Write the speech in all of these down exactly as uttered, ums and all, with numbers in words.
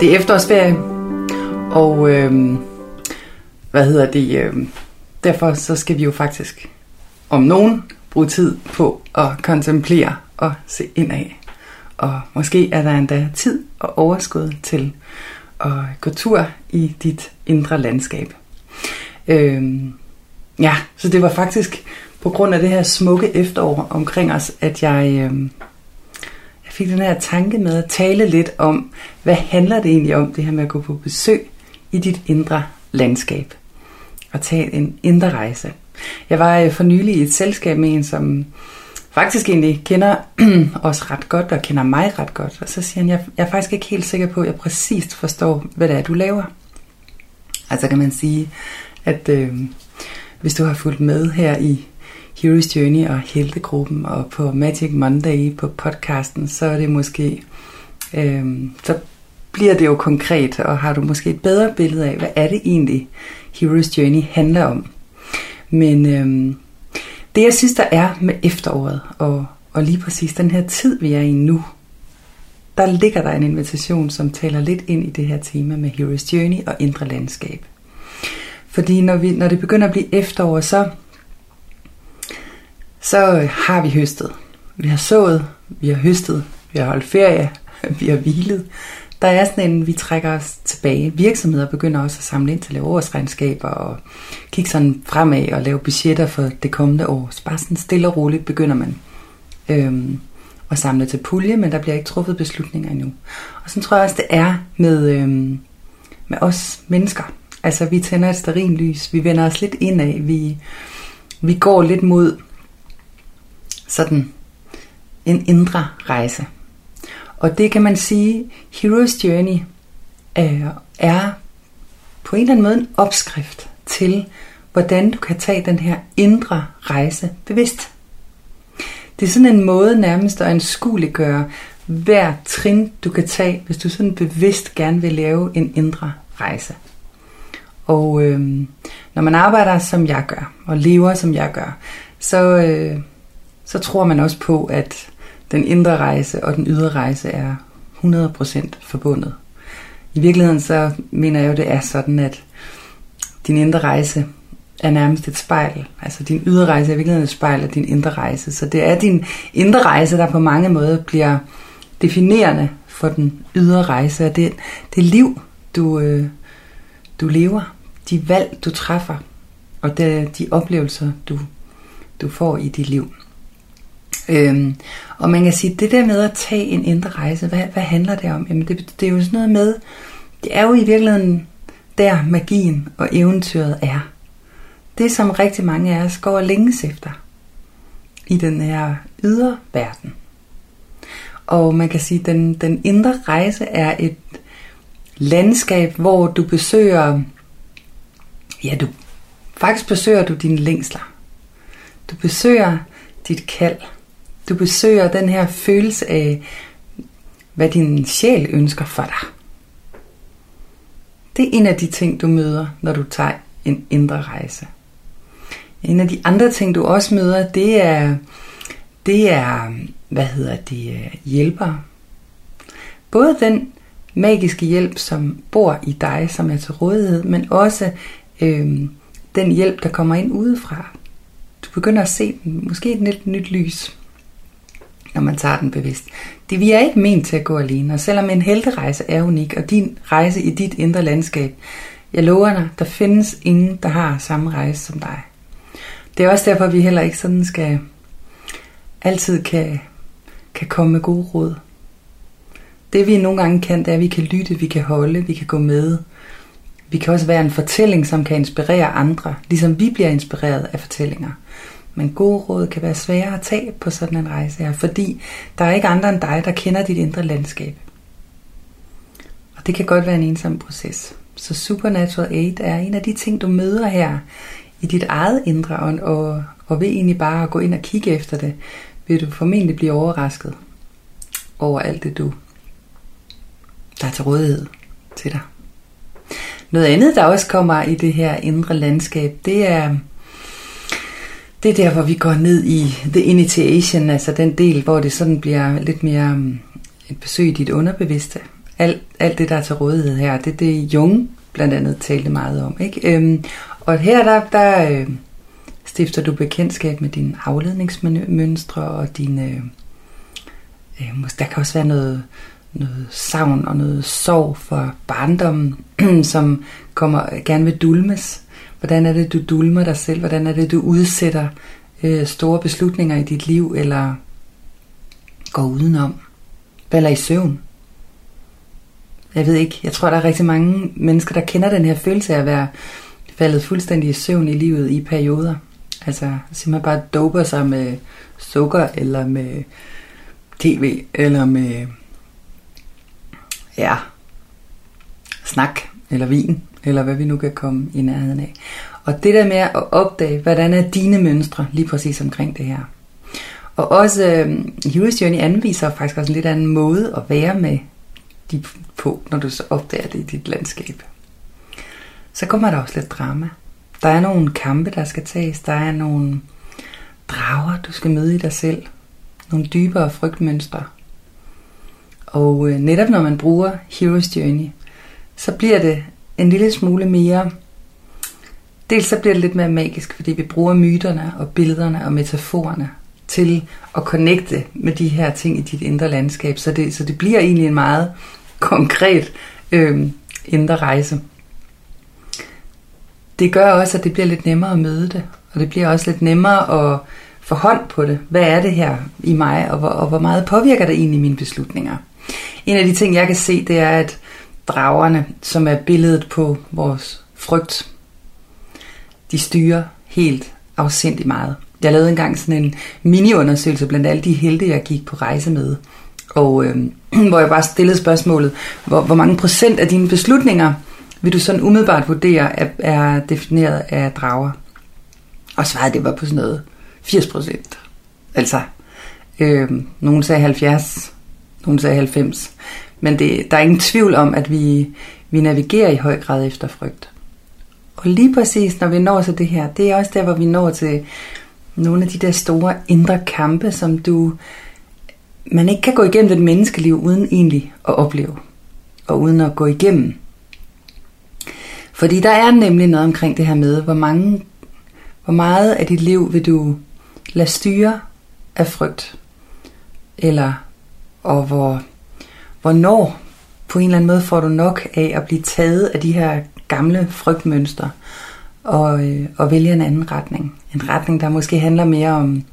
Det er efterårsferie, og øh, hvad hedder det? Øh, derfor så skal vi jo faktisk om nogen bruge tid på at kontemplere og se indad. Og måske er der endda tid og overskud til at gå tur i dit indre landskab. Øhm, ja, så det var faktisk på grund af det her smukke efterår omkring os, at jeg, øhm, jeg fik den her tanke med at tale lidt om, hvad handler det egentlig om, det her med at gå på besøg i dit indre landskab og tage en indre rejse. Jeg var øh, for nylig i et selskab med en, som faktisk egentlig kender os ret godt og kender mig ret godt. Og så siger han, jeg, jeg er faktisk ikke helt sikker på, at jeg præcist forstår, hvad det er, du laver. Altså kan man sige, at øh, hvis du har fulgt med her i Hero's Journey og Heltegruppen og på Magic Monday på podcasten, så er det måske, øh, så bliver det jo konkret, og har du måske et bedre billede af, hvad er det egentlig, Hero's Journey handler om. Men øh, det jeg synes der er med efteråret og, og lige præcis den her tid vi er i nu, der ligger der en invitation, som taler lidt ind i det her tema med Hero's Journey og indre landskab. Fordi når, vi, når det begynder at blive efterår, så, så har vi høstet. Vi har sået, vi har høstet, vi har holdt ferie, vi har hvilet. Der er sådan en, vi trækker os tilbage. Virksomheder begynder også at samle ind til at lave årsregnskaber og kigge sådan fremad og lave budgetter for det kommende år. Så bare sådan stille og roligt begynder man øhm, at samle til pulje, men der bliver ikke truffet beslutninger endnu. Og så tror jeg også, det er med, øhm, med os mennesker. Altså vi tænder et stearinlys, vi vender os lidt indad, vi, vi går lidt mod sådan en indre rejse. Og det kan man sige, Hero's Journey øh, er på en eller anden måde en opskrift til, hvordan du kan tage den her indre rejse bevidst. Det er sådan en måde nærmest at anskueliggøre hver trin, du kan tage, hvis du sådan bevidst gerne vil lave en indre rejse. Og øh, når man arbejder som jeg gør, og lever som jeg gør, så, øh, så tror man også på, at den indre rejse og den ydre rejse er hundrede procent forbundet. I virkeligheden så mener jeg jo, det er sådan, at din indre rejse er nærmest et spejl. Altså din ydre rejse er i virkeligheden et spejl af din indre rejse. Så det er din indre rejse, der på mange måder bliver definerende for den ydre rejse. Og det, det liv, du, øh, du lever, de valg, du træffer, og det, de oplevelser, du, du får i dit liv. Øhm, og man kan sige, det der med at tage en indre rejse, hvad, hvad handler det om? Jamen det, det er jo sådan noget med, det er jo i virkeligheden der magien og eventyret er. Det som rigtig mange af os går og længes efter i den her ydre verden. Og man kan sige, den, den indre rejse er et landskab, hvor du besøger, ja du, faktisk besøger du dine længsler. Du besøger dit kald. Du besøger den her følelse af, hvad din sjæl ønsker for dig. Det er en af de ting, du møder, når du tager en indre rejse. En af de andre ting, du også møder, det er, det er hvad hedder det, hjælpere. Både den magiske hjælp, som bor i dig, som er til rådighed, men også øh, den hjælp, der kommer ind udefra. Du begynder at se den, måske et lidt nyt lys, når man tager den bevidst. Det, vi er ikke ment til at gå alene, og selvom en helterejse er unik, og din rejse i dit indre landskab, jeg lover dig, der findes ingen, der har samme rejse som dig. Det er også derfor, vi heller ikke sådan skal, altid kan, kan komme med gode råd. Det vi nogle gange kan, det er, at vi kan lytte, vi kan holde, vi kan gå med. Vi kan også være en fortælling, som kan inspirere andre, ligesom vi bliver inspireret af fortællinger. Men gode råd kan være svære at tage på sådan en rejse her, fordi der er ikke andre end dig, der kender dit indre landskab. Og det kan godt være en ensom proces. Så Supernatural otte er en af de ting, du møder her i dit eget indre, og, og ved egentlig bare at gå ind og kigge efter det, vil du formentlig blive overrasket over alt det, du der er til rådighed til dig. Noget andet, der også kommer i det her indre landskab, det er, det er der, hvor vi går ned i the initiation, altså den del, hvor det sådan bliver lidt mere et besøg i dit underbevidste. Alt, alt det, der er til rådighed her, det er det, Jung blandt andet talte meget om. Ikke? Øhm, og her der, der øh, stifter du bekendtskab med dine afledningsmønstre, og dine, øh, øh, der kan også være noget, noget savn og noget sorg for barndommen, som kommer, gerne vil dulmes. Hvordan er det, du dulmer dig selv? Hvordan er det, du udsætter øh, store beslutninger i dit liv, eller går udenom? Falder i søvn? Jeg ved ikke, jeg tror der er rigtig mange mennesker, der kender den her følelse af at være faldet fuldstændig i søvn i livet i perioder. Altså simpelthen bare doper sig med sukker, eller med tv, eller med ja, snak, eller vin, eller hvad vi nu kan komme i nærheden af. Og det der med at opdage, hvordan er dine mønstre lige præcis omkring det her. Og også øh, Hero's Journey anviser faktisk også en lidt anden måde at være med de på, når du så opdager det i dit landskab. Så kommer der også lidt drama. Der er nogle kampe, der skal tages. Der er nogle drager, du skal møde i dig selv. Nogle dybere frygtmønstre. Og øh, netop når man bruger Hero's Journey, så bliver det en lille smule mere. Dels så bliver det lidt mere magisk, fordi vi bruger myterne og billederne og metaforerne til at connecte med de her ting i dit indre landskab. Så det, så det bliver egentlig en meget konkret øh, indre rejse. Det gør også, at det bliver lidt nemmere at møde det. Og det bliver også lidt nemmere at få hånd på det. Hvad er det her i mig, og hvor, og hvor meget påvirker det egentlig mine beslutninger? En af de ting, jeg kan se, det er, at dragerne, som er billedet på vores frygt, de styrer helt afsindigt meget. Jeg lavede engang sådan en mini-undersøgelse blandt alle de helte, jeg gik på rejse med. Og øh, hvor jeg bare stillede spørgsmålet, hvor, hvor mange procent af dine beslutninger vil du sådan umiddelbart vurdere er, er defineret af drager? Og svaret det var på sådan noget firs procent. Altså, øh, nogen sagde halvfjerds, nogen sagde halvfems. Men det, der er ingen tvivl om, at vi, vi navigerer i høj grad efter frygt. Og lige præcis når vi når til det her, det er også der, hvor vi når til nogle af de der store indre kampe, som du man ikke kan gå igennem et menneskeliv uden egentlig at opleve, og uden at gå igennem. Fordi der er nemlig noget omkring det her med, hvor mange, hvor meget af dit liv vil du lade styre af frygt, eller og hvor hvornår på en eller anden måde får du nok af at blive taget af de her gamle frygtmønstre og, øh, og vælge en anden retning. En retning, der måske handler mere om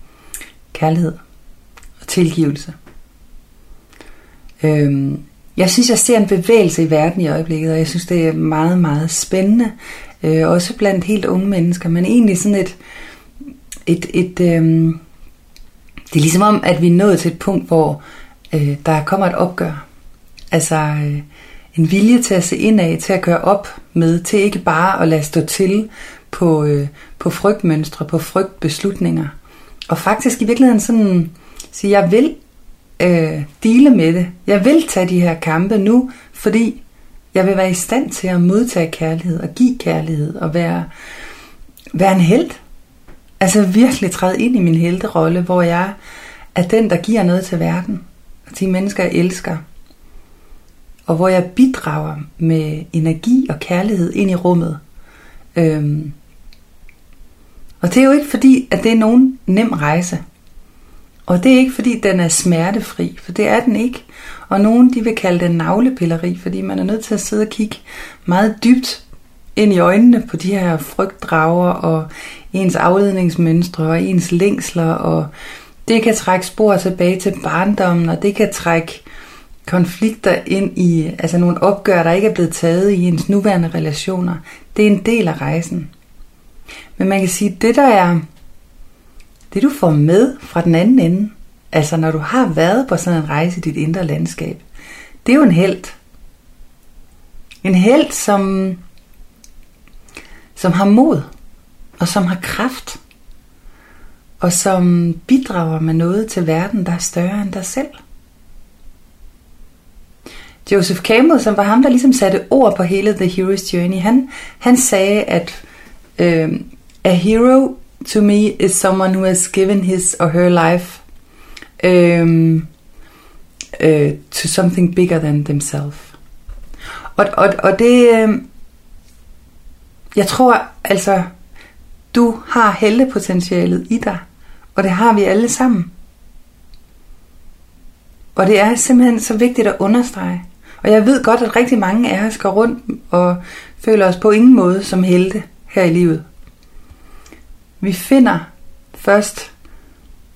kærlighed og tilgivelse. Øhm, jeg synes, jeg ser en bevægelse i verden i øjeblikket, og jeg synes, det er meget, meget spændende. Øh, også blandt helt unge mennesker, men egentlig sådan et... et, et øhm, det er ligesom om, at vi er nået til et punkt, hvor øh, der kommer et opgør. Altså øh, en vilje til at se indad, til at køre op med, til ikke bare at lade stå til på, øh, på frygtmønstre, på frygtbeslutninger. Og faktisk i virkeligheden sådan sige, jeg vil øh, dele med det. Jeg vil tage de her kampe nu, fordi jeg vil være i stand til at modtage kærlighed og give kærlighed og være, være en helt. Altså virkelig træde ind i min helterolle, hvor jeg er den, der giver noget til verden og til de mennesker, jeg elsker. Og hvor jeg bidrager med energi og kærlighed ind i rummet. Øhm. Og det er jo ikke fordi, at det er nogen nem rejse. Og det er ikke fordi, den er smertefri, for det er den ikke. Og nogen de vil kalde den navlepilleri, fordi man er nødt til at sidde og kigge meget dybt ind i øjnene på de her frygtdrager og ens afledningsmønstre og ens længsler. Og det kan trække spor tilbage til barndommen, og det kan trække konflikter ind i, altså nogle opgør, der ikke er blevet taget i ens nuværende relationer. Det er en del af rejsen. Men man kan sige, at det der er det du får med fra den anden ende, altså når du har været på sådan en rejse i dit indre landskab, det er jo en helt. En helt, som, som har mod, og som har kraft, og som bidrager med noget til verden, der er større end dig selv. Joseph Campbell, som var ham, der ligesom satte ord på hele The Hero's Journey, han, han sagde, at øh, a hero to me is someone who has given his or her life øh, øh, to something bigger than themselves. Og, og, og det, øh, jeg tror altså, du har heltepotentialet i dig, og det har vi alle sammen. Og det er simpelthen så vigtigt at understrege. Og jeg ved godt, at rigtig mange af os går rundt og føler os på ingen måde som helte her i livet. Vi finder først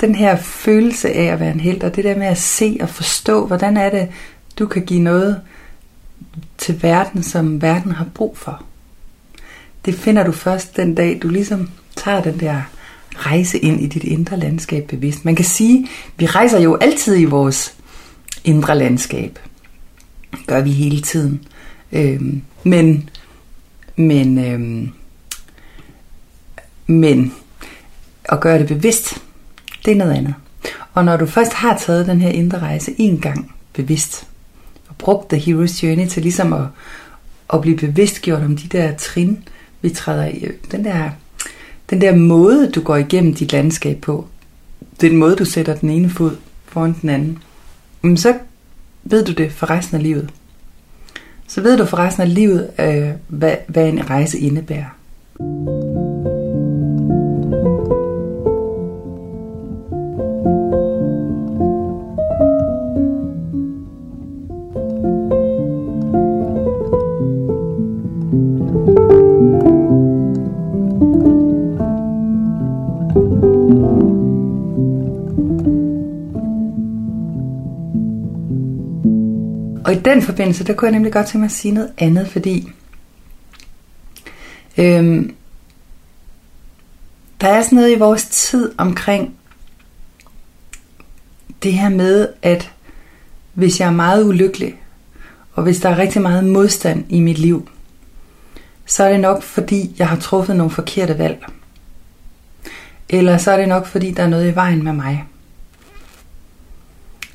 den her følelse af at være en helt, og det der med at se og forstå, hvordan er det, du kan give noget til verden, som verden har brug for. Det finder du først den dag, du ligesom tager den der rejse ind i dit indre landskab bevidst. Man kan sige, vi rejser jo altid i vores indre landskab. Det gør vi hele tiden. Øhm, men, men, øhm, men at gøre det bevidst, det er noget andet. Og når du først har taget den her indre rejse en gang bevidst, og brugt The Hero's Journey til ligesom at, at blive bevidstgjort om de der trin, vi træder i, den der Den der måde, du går igennem dit landskab på, den måde, du sætter den ene fod foran den anden, men så ved du det for resten af livet. Så ved du for resten af livet, øh, hvad, hvad en rejse indebærer. Og i den forbindelse, der kunne jeg nemlig godt tænke mig at sige noget andet, fordi øhm, der er sådan noget i vores tid omkring det her med, at hvis jeg er meget ulykkelig, og hvis der er rigtig meget modstand i mit liv, så er det nok fordi, jeg har truffet nogle forkerte valg. Eller så er det nok fordi, der er noget i vejen med mig.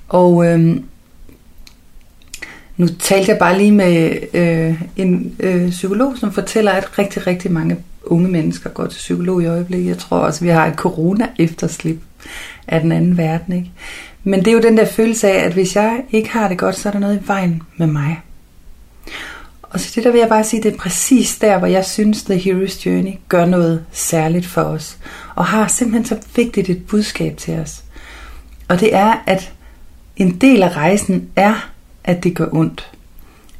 Og øhm, nu talte jeg bare lige med øh, en øh, psykolog, som fortæller, at rigtig, rigtig mange unge mennesker går til psykolog i øjeblikket. Jeg tror også, at vi har et corona-efterslip af den anden verden, ikke? Men det er jo den der følelse af, at hvis jeg ikke har det godt, så er der noget i vejen med mig. Og så det der vil jeg bare sige, det er præcis der, hvor jeg synes, The Hero's Journey gør noget særligt for os. Og har simpelthen så vigtigt et budskab til os. Og det er, at en del af rejsen er, at det gør ondt.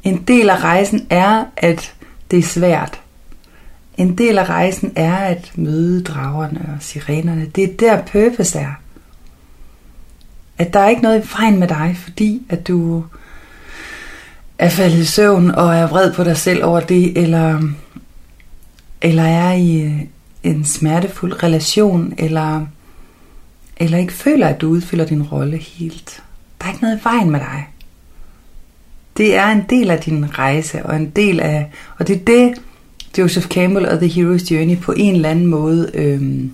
En del af rejsen er, at det er svært. En del af rejsen er at møde dragerne og sirenerne. Det er der purpose er. At der er ikke noget i vejen med dig, fordi at du er faldet i søvn og er vred på dig selv over det, eller, eller er i en smertefuld relation, eller, eller ikke føler, at du udfylder din rolle helt. Der er ikke noget i vejen med dig. Det er en del af din rejse, og en del af, og det er det, Joseph Campbell og The Hero's Journey på en eller anden måde øhm,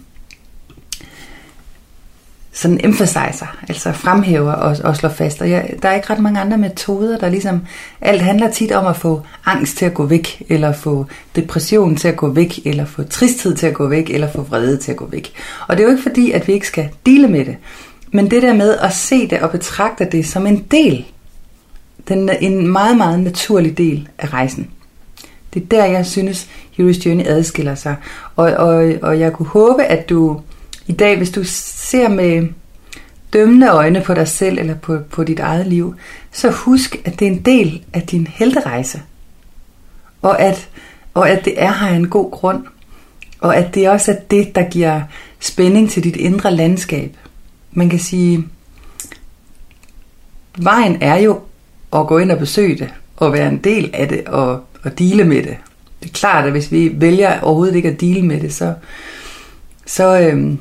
sådan emphasizer, altså fremhæver og, og slår fast. Og jeg, der er ikke ret mange andre metoder, der ligesom, alt handler tit om at få angst til at gå væk, eller få depression til at gå væk, eller få tristhed til at gå væk, eller få vrede til at gå væk. Og det er jo ikke fordi, at vi ikke skal dele med det, men det der med at se det og betragte det som en del. Den er en meget, meget naturlig del af rejsen. Det er der, jeg synes, Hero's Journey adskiller sig. Og, og, og jeg kunne håbe, at du i dag, hvis du ser med dømmende øjne på dig selv, eller på, på dit eget liv, så husk, at det er en del af din helterejse. Og at, og at det er her en god grund. Og at det også er det, der giver spænding til dit indre landskab. Man kan sige, vejen er jo og gå ind og besøge det, og være en del af det, og, og dele med det. Det er klart, at hvis vi vælger overhovedet ikke at dele med det, så, så, øhm,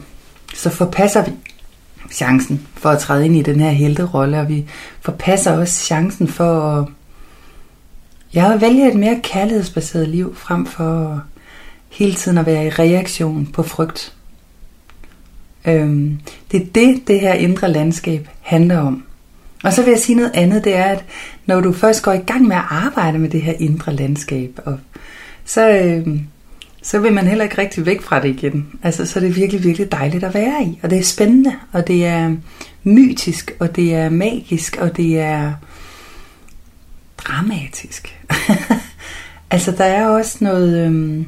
så forpasser vi chancen for at træde ind i den her helterolle, og vi forpasser også chancen for at, ja, at vælge et mere kærlighedsbaseret liv, frem for hele tiden at være i reaktion på frygt. Øhm, det er det, det her indre landskab handler om. Og så vil jeg sige noget andet, det er, at når du først går i gang med at arbejde med det her indre landskab, og så, øh, så vil man heller ikke rigtig væk fra det igen. Altså, så er det virkelig, virkelig dejligt at være i, og det er spændende, og det er mytisk, og det er magisk, og det er dramatisk. Altså, der er også noget, øh,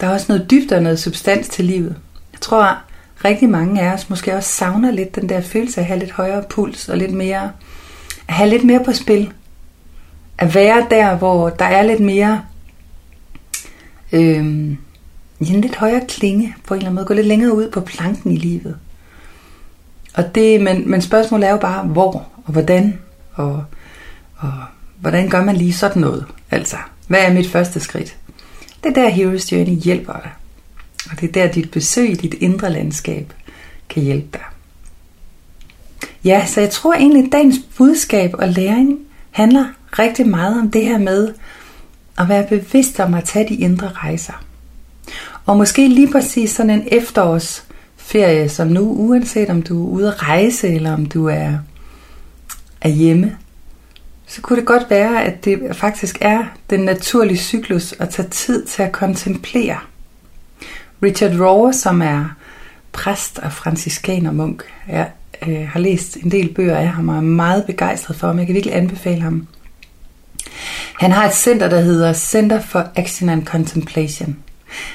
der er også noget dybde og noget substans til livet. Jeg tror, rigtig mange af os måske også savner lidt den der følelse af at have lidt højere puls og lidt mere, at have lidt mere på spil. At være der, hvor der er lidt mere øh, en lidt højere klinge på en eller anden måde. Gå lidt længere ud på planken i livet. Og det, men, men spørgsmålet er jo bare, hvor og hvordan og, og hvordan gør man lige sådan noget? Altså, hvad er mit første skridt? Det der Hero's Journey hjælper dig. Og det er der, dit besøg i dit indre landskab kan hjælpe dig. Ja, så jeg tror egentlig, at dagens budskab og læring handler rigtig meget om det her med at være bevidst om at tage de indre rejser. Og måske lige præcis sådan en efterårsferie som nu, uanset om du er ude at rejse eller om du er, er hjemme, så kunne det godt være, at det faktisk er den naturlige cyklus at tage tid til at kontemplere. Richard Rohr, som er præst og franciskanermunk, jeg øh, har læst en del bøger af ham og er meget begejstret for ham. Jeg kan virkelig anbefale ham. Han har et center, der hedder Center for Action and Contemplation.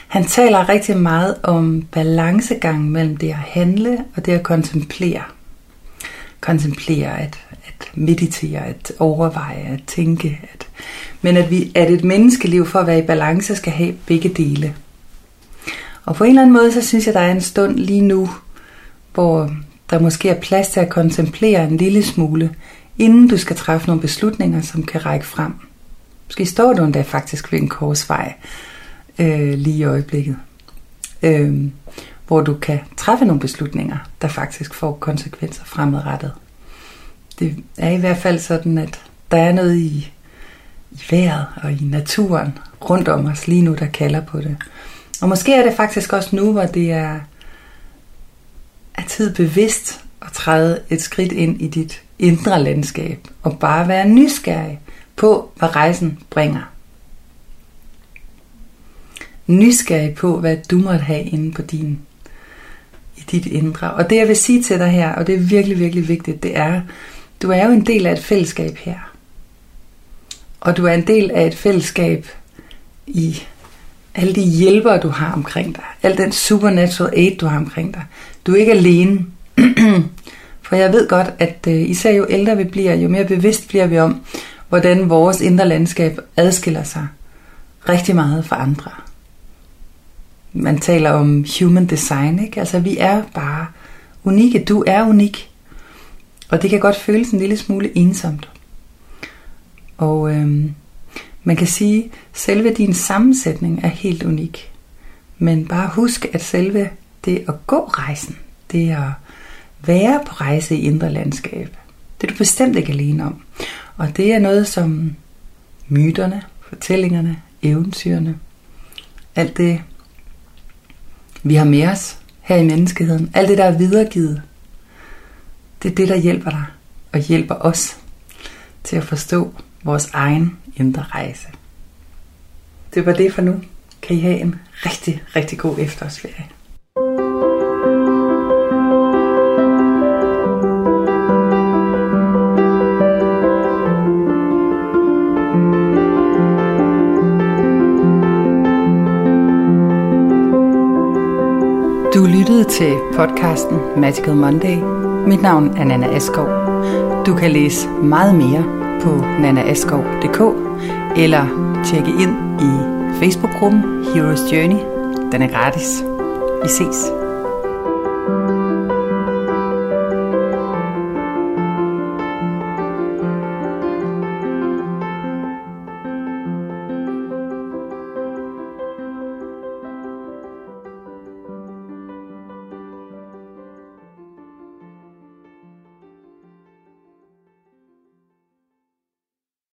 Han taler rigtig meget om balancegang mellem det at handle og det at kontemplere. Kontemplere, at, at meditere, at overveje, at tænke. At, men at, vi, at et menneskeliv for at være i balance skal have begge dele. Og på en eller anden måde, så synes jeg, der er en stund lige nu, hvor der måske er plads til at kontemplere en lille smule, inden du skal træffe nogle beslutninger, som kan række frem. Måske står du endda faktisk ved en korsvej øh, lige i øjeblikket, øh, hvor du kan træffe nogle beslutninger, der faktisk får konsekvenser fremadrettet. Det er i hvert fald sådan, at der er noget i, i vejret og i naturen rundt om os lige nu, der kalder på det. Og måske er det faktisk også nu, hvor det er, er tid bevidst at træde et skridt ind i dit indre landskab. Og bare være nysgerrig på, hvad rejsen bringer. Nysgerrig på, hvad du måtte have inde på din, i dit indre. Og det jeg vil sige til dig her, og det er virkelig, virkelig vigtigt, det er, du er jo en del af et fællesskab her. Og du er en del af et fællesskab i alle de hjælpere, du har omkring dig. Al den supernatural aid, du har omkring dig. Du er ikke alene. For jeg ved godt, at især jo ældre vi bliver, jo mere bevidst bliver vi om, hvordan vores indre landskab adskiller sig rigtig meget fra andre. Man taler om human design, ikke? Altså vi er bare unikke. Du er unik. Og det kan godt føles en lille smule ensomt. Og øhm man kan sige, at selve din sammensætning er helt unik. Men bare husk, at selve det at gå rejsen, det at være på rejse i indre landskab, det er du bestemt ikke alene om. Og det er noget, som myterne, fortællingerne, eventyrene, alt det, vi har med os her i menneskeheden, alt det, der er videregivet, det er det, der hjælper dig og hjælper os til at forstå vores egen indre rejse. Det var det for nu. Kan I have en rigtig, rigtig god efterårsferie. Du lyttede til podcasten Magical Monday. Mit navn er Nana Asgaard. Du kan læse meget mere på nana askov punktum d k eller tjekke ind i Facebook-gruppen Hero's Journey. Den er gratis. Vi ses.